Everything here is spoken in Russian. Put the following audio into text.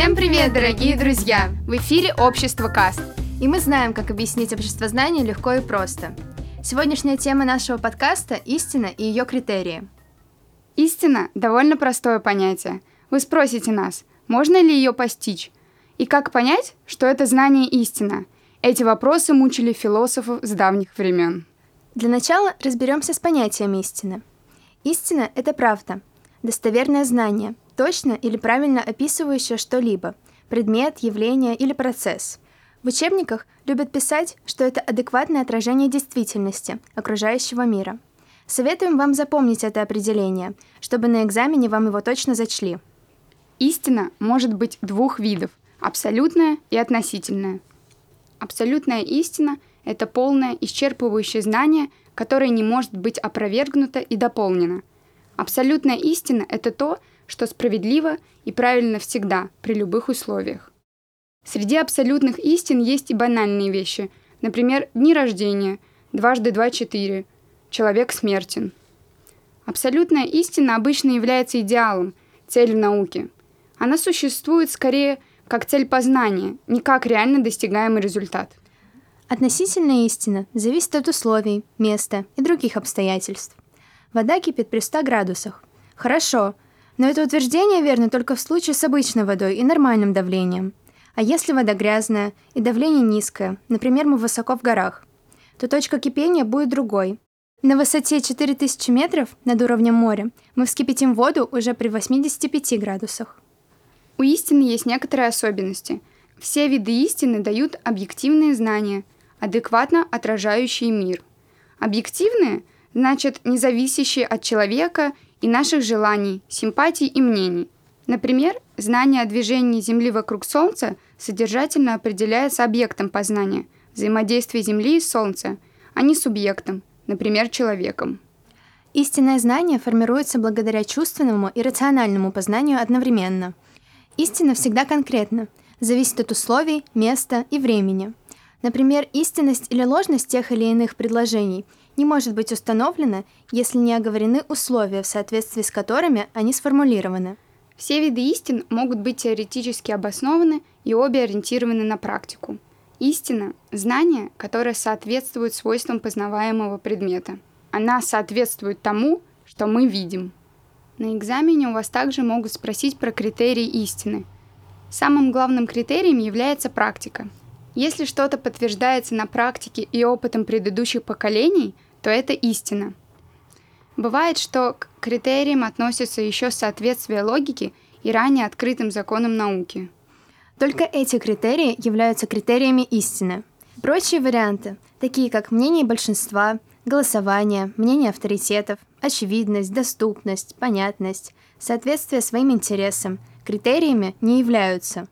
Всем привет, дорогие друзья! В эфире Общество Каст, и мы знаем, как объяснить обществознание легко и просто. Сегодняшняя тема нашего подкаста – истина и ее критерии. Истина – довольно простое понятие. Вы спросите нас, можно ли ее постичь? И как понять, что это знание истина? Эти вопросы мучили философов с давних времен. Для начала разберемся с понятием истины. Истина – это правда, достоверное знание, точно или правильно описывающее что-либо, предмет, явление или процесс. В учебниках любят писать, что это адекватное отражение действительности, окружающего мира. Советуем вам запомнить это определение, чтобы на экзамене вам его точно зачли. Истина может быть двух видов – абсолютная и относительная. Абсолютная истина – это полное, исчерпывающее знание, которое не может быть опровергнуто и дополнено. Абсолютная истина – это то, что справедливо и правильно всегда, при любых условиях. Среди абсолютных истин есть и банальные вещи, например, дни рождения, 2 × 2 = 4, человек смертен. Абсолютная истина обычно является идеалом, целью науки. Она существует скорее как цель познания, не как реально достигаемый результат. Относительная истина зависит от условий, места и других обстоятельств. Вода кипит при 100 градусах. Хорошо. Но это утверждение верно только в случае с обычной водой и нормальным давлением. А если вода грязная и давление низкое, например, мы высоко в горах, то точка кипения будет другой. На высоте 4000 метров над уровнем моря мы вскипятим воду уже при 85 градусах. У истины есть некоторые особенности. Все виды истины дают объективные знания, адекватно отражающие мир. Объективные – значит, независящие от человека и наших желаний, симпатий и мнений. Например, знание о движении Земли вокруг Солнца содержательно определяется объектом познания, взаимодействие Земли и Солнца, а не субъектом, например, человеком. Истинное знание формируется благодаря чувственному и рациональному познанию одновременно. Истина всегда конкретна, зависит от условий, места и времени. Например, истинность или ложность тех или иных предложений не может быть установлена, если не оговорены условия, в соответствии с которыми они сформулированы. Все виды истин могут быть теоретически обоснованы и обе ориентированы на практику. Истина – знание, которое соответствует свойствам познаваемого предмета. Она соответствует тому, что мы видим. На экзамене у вас также могут спросить про критерии истины. Самым главным критерием является практика. Если что-то подтверждается на практике и опытом предыдущих поколений, то это истина. Бывает, что к критериям относятся еще соответствие логике и ранее открытым законам науки. Только эти критерии являются критериями истины. Прочие варианты, такие как мнение большинства, голосование, мнение авторитетов, очевидность, доступность, понятность, соответствие своим интересам, критериями не являются.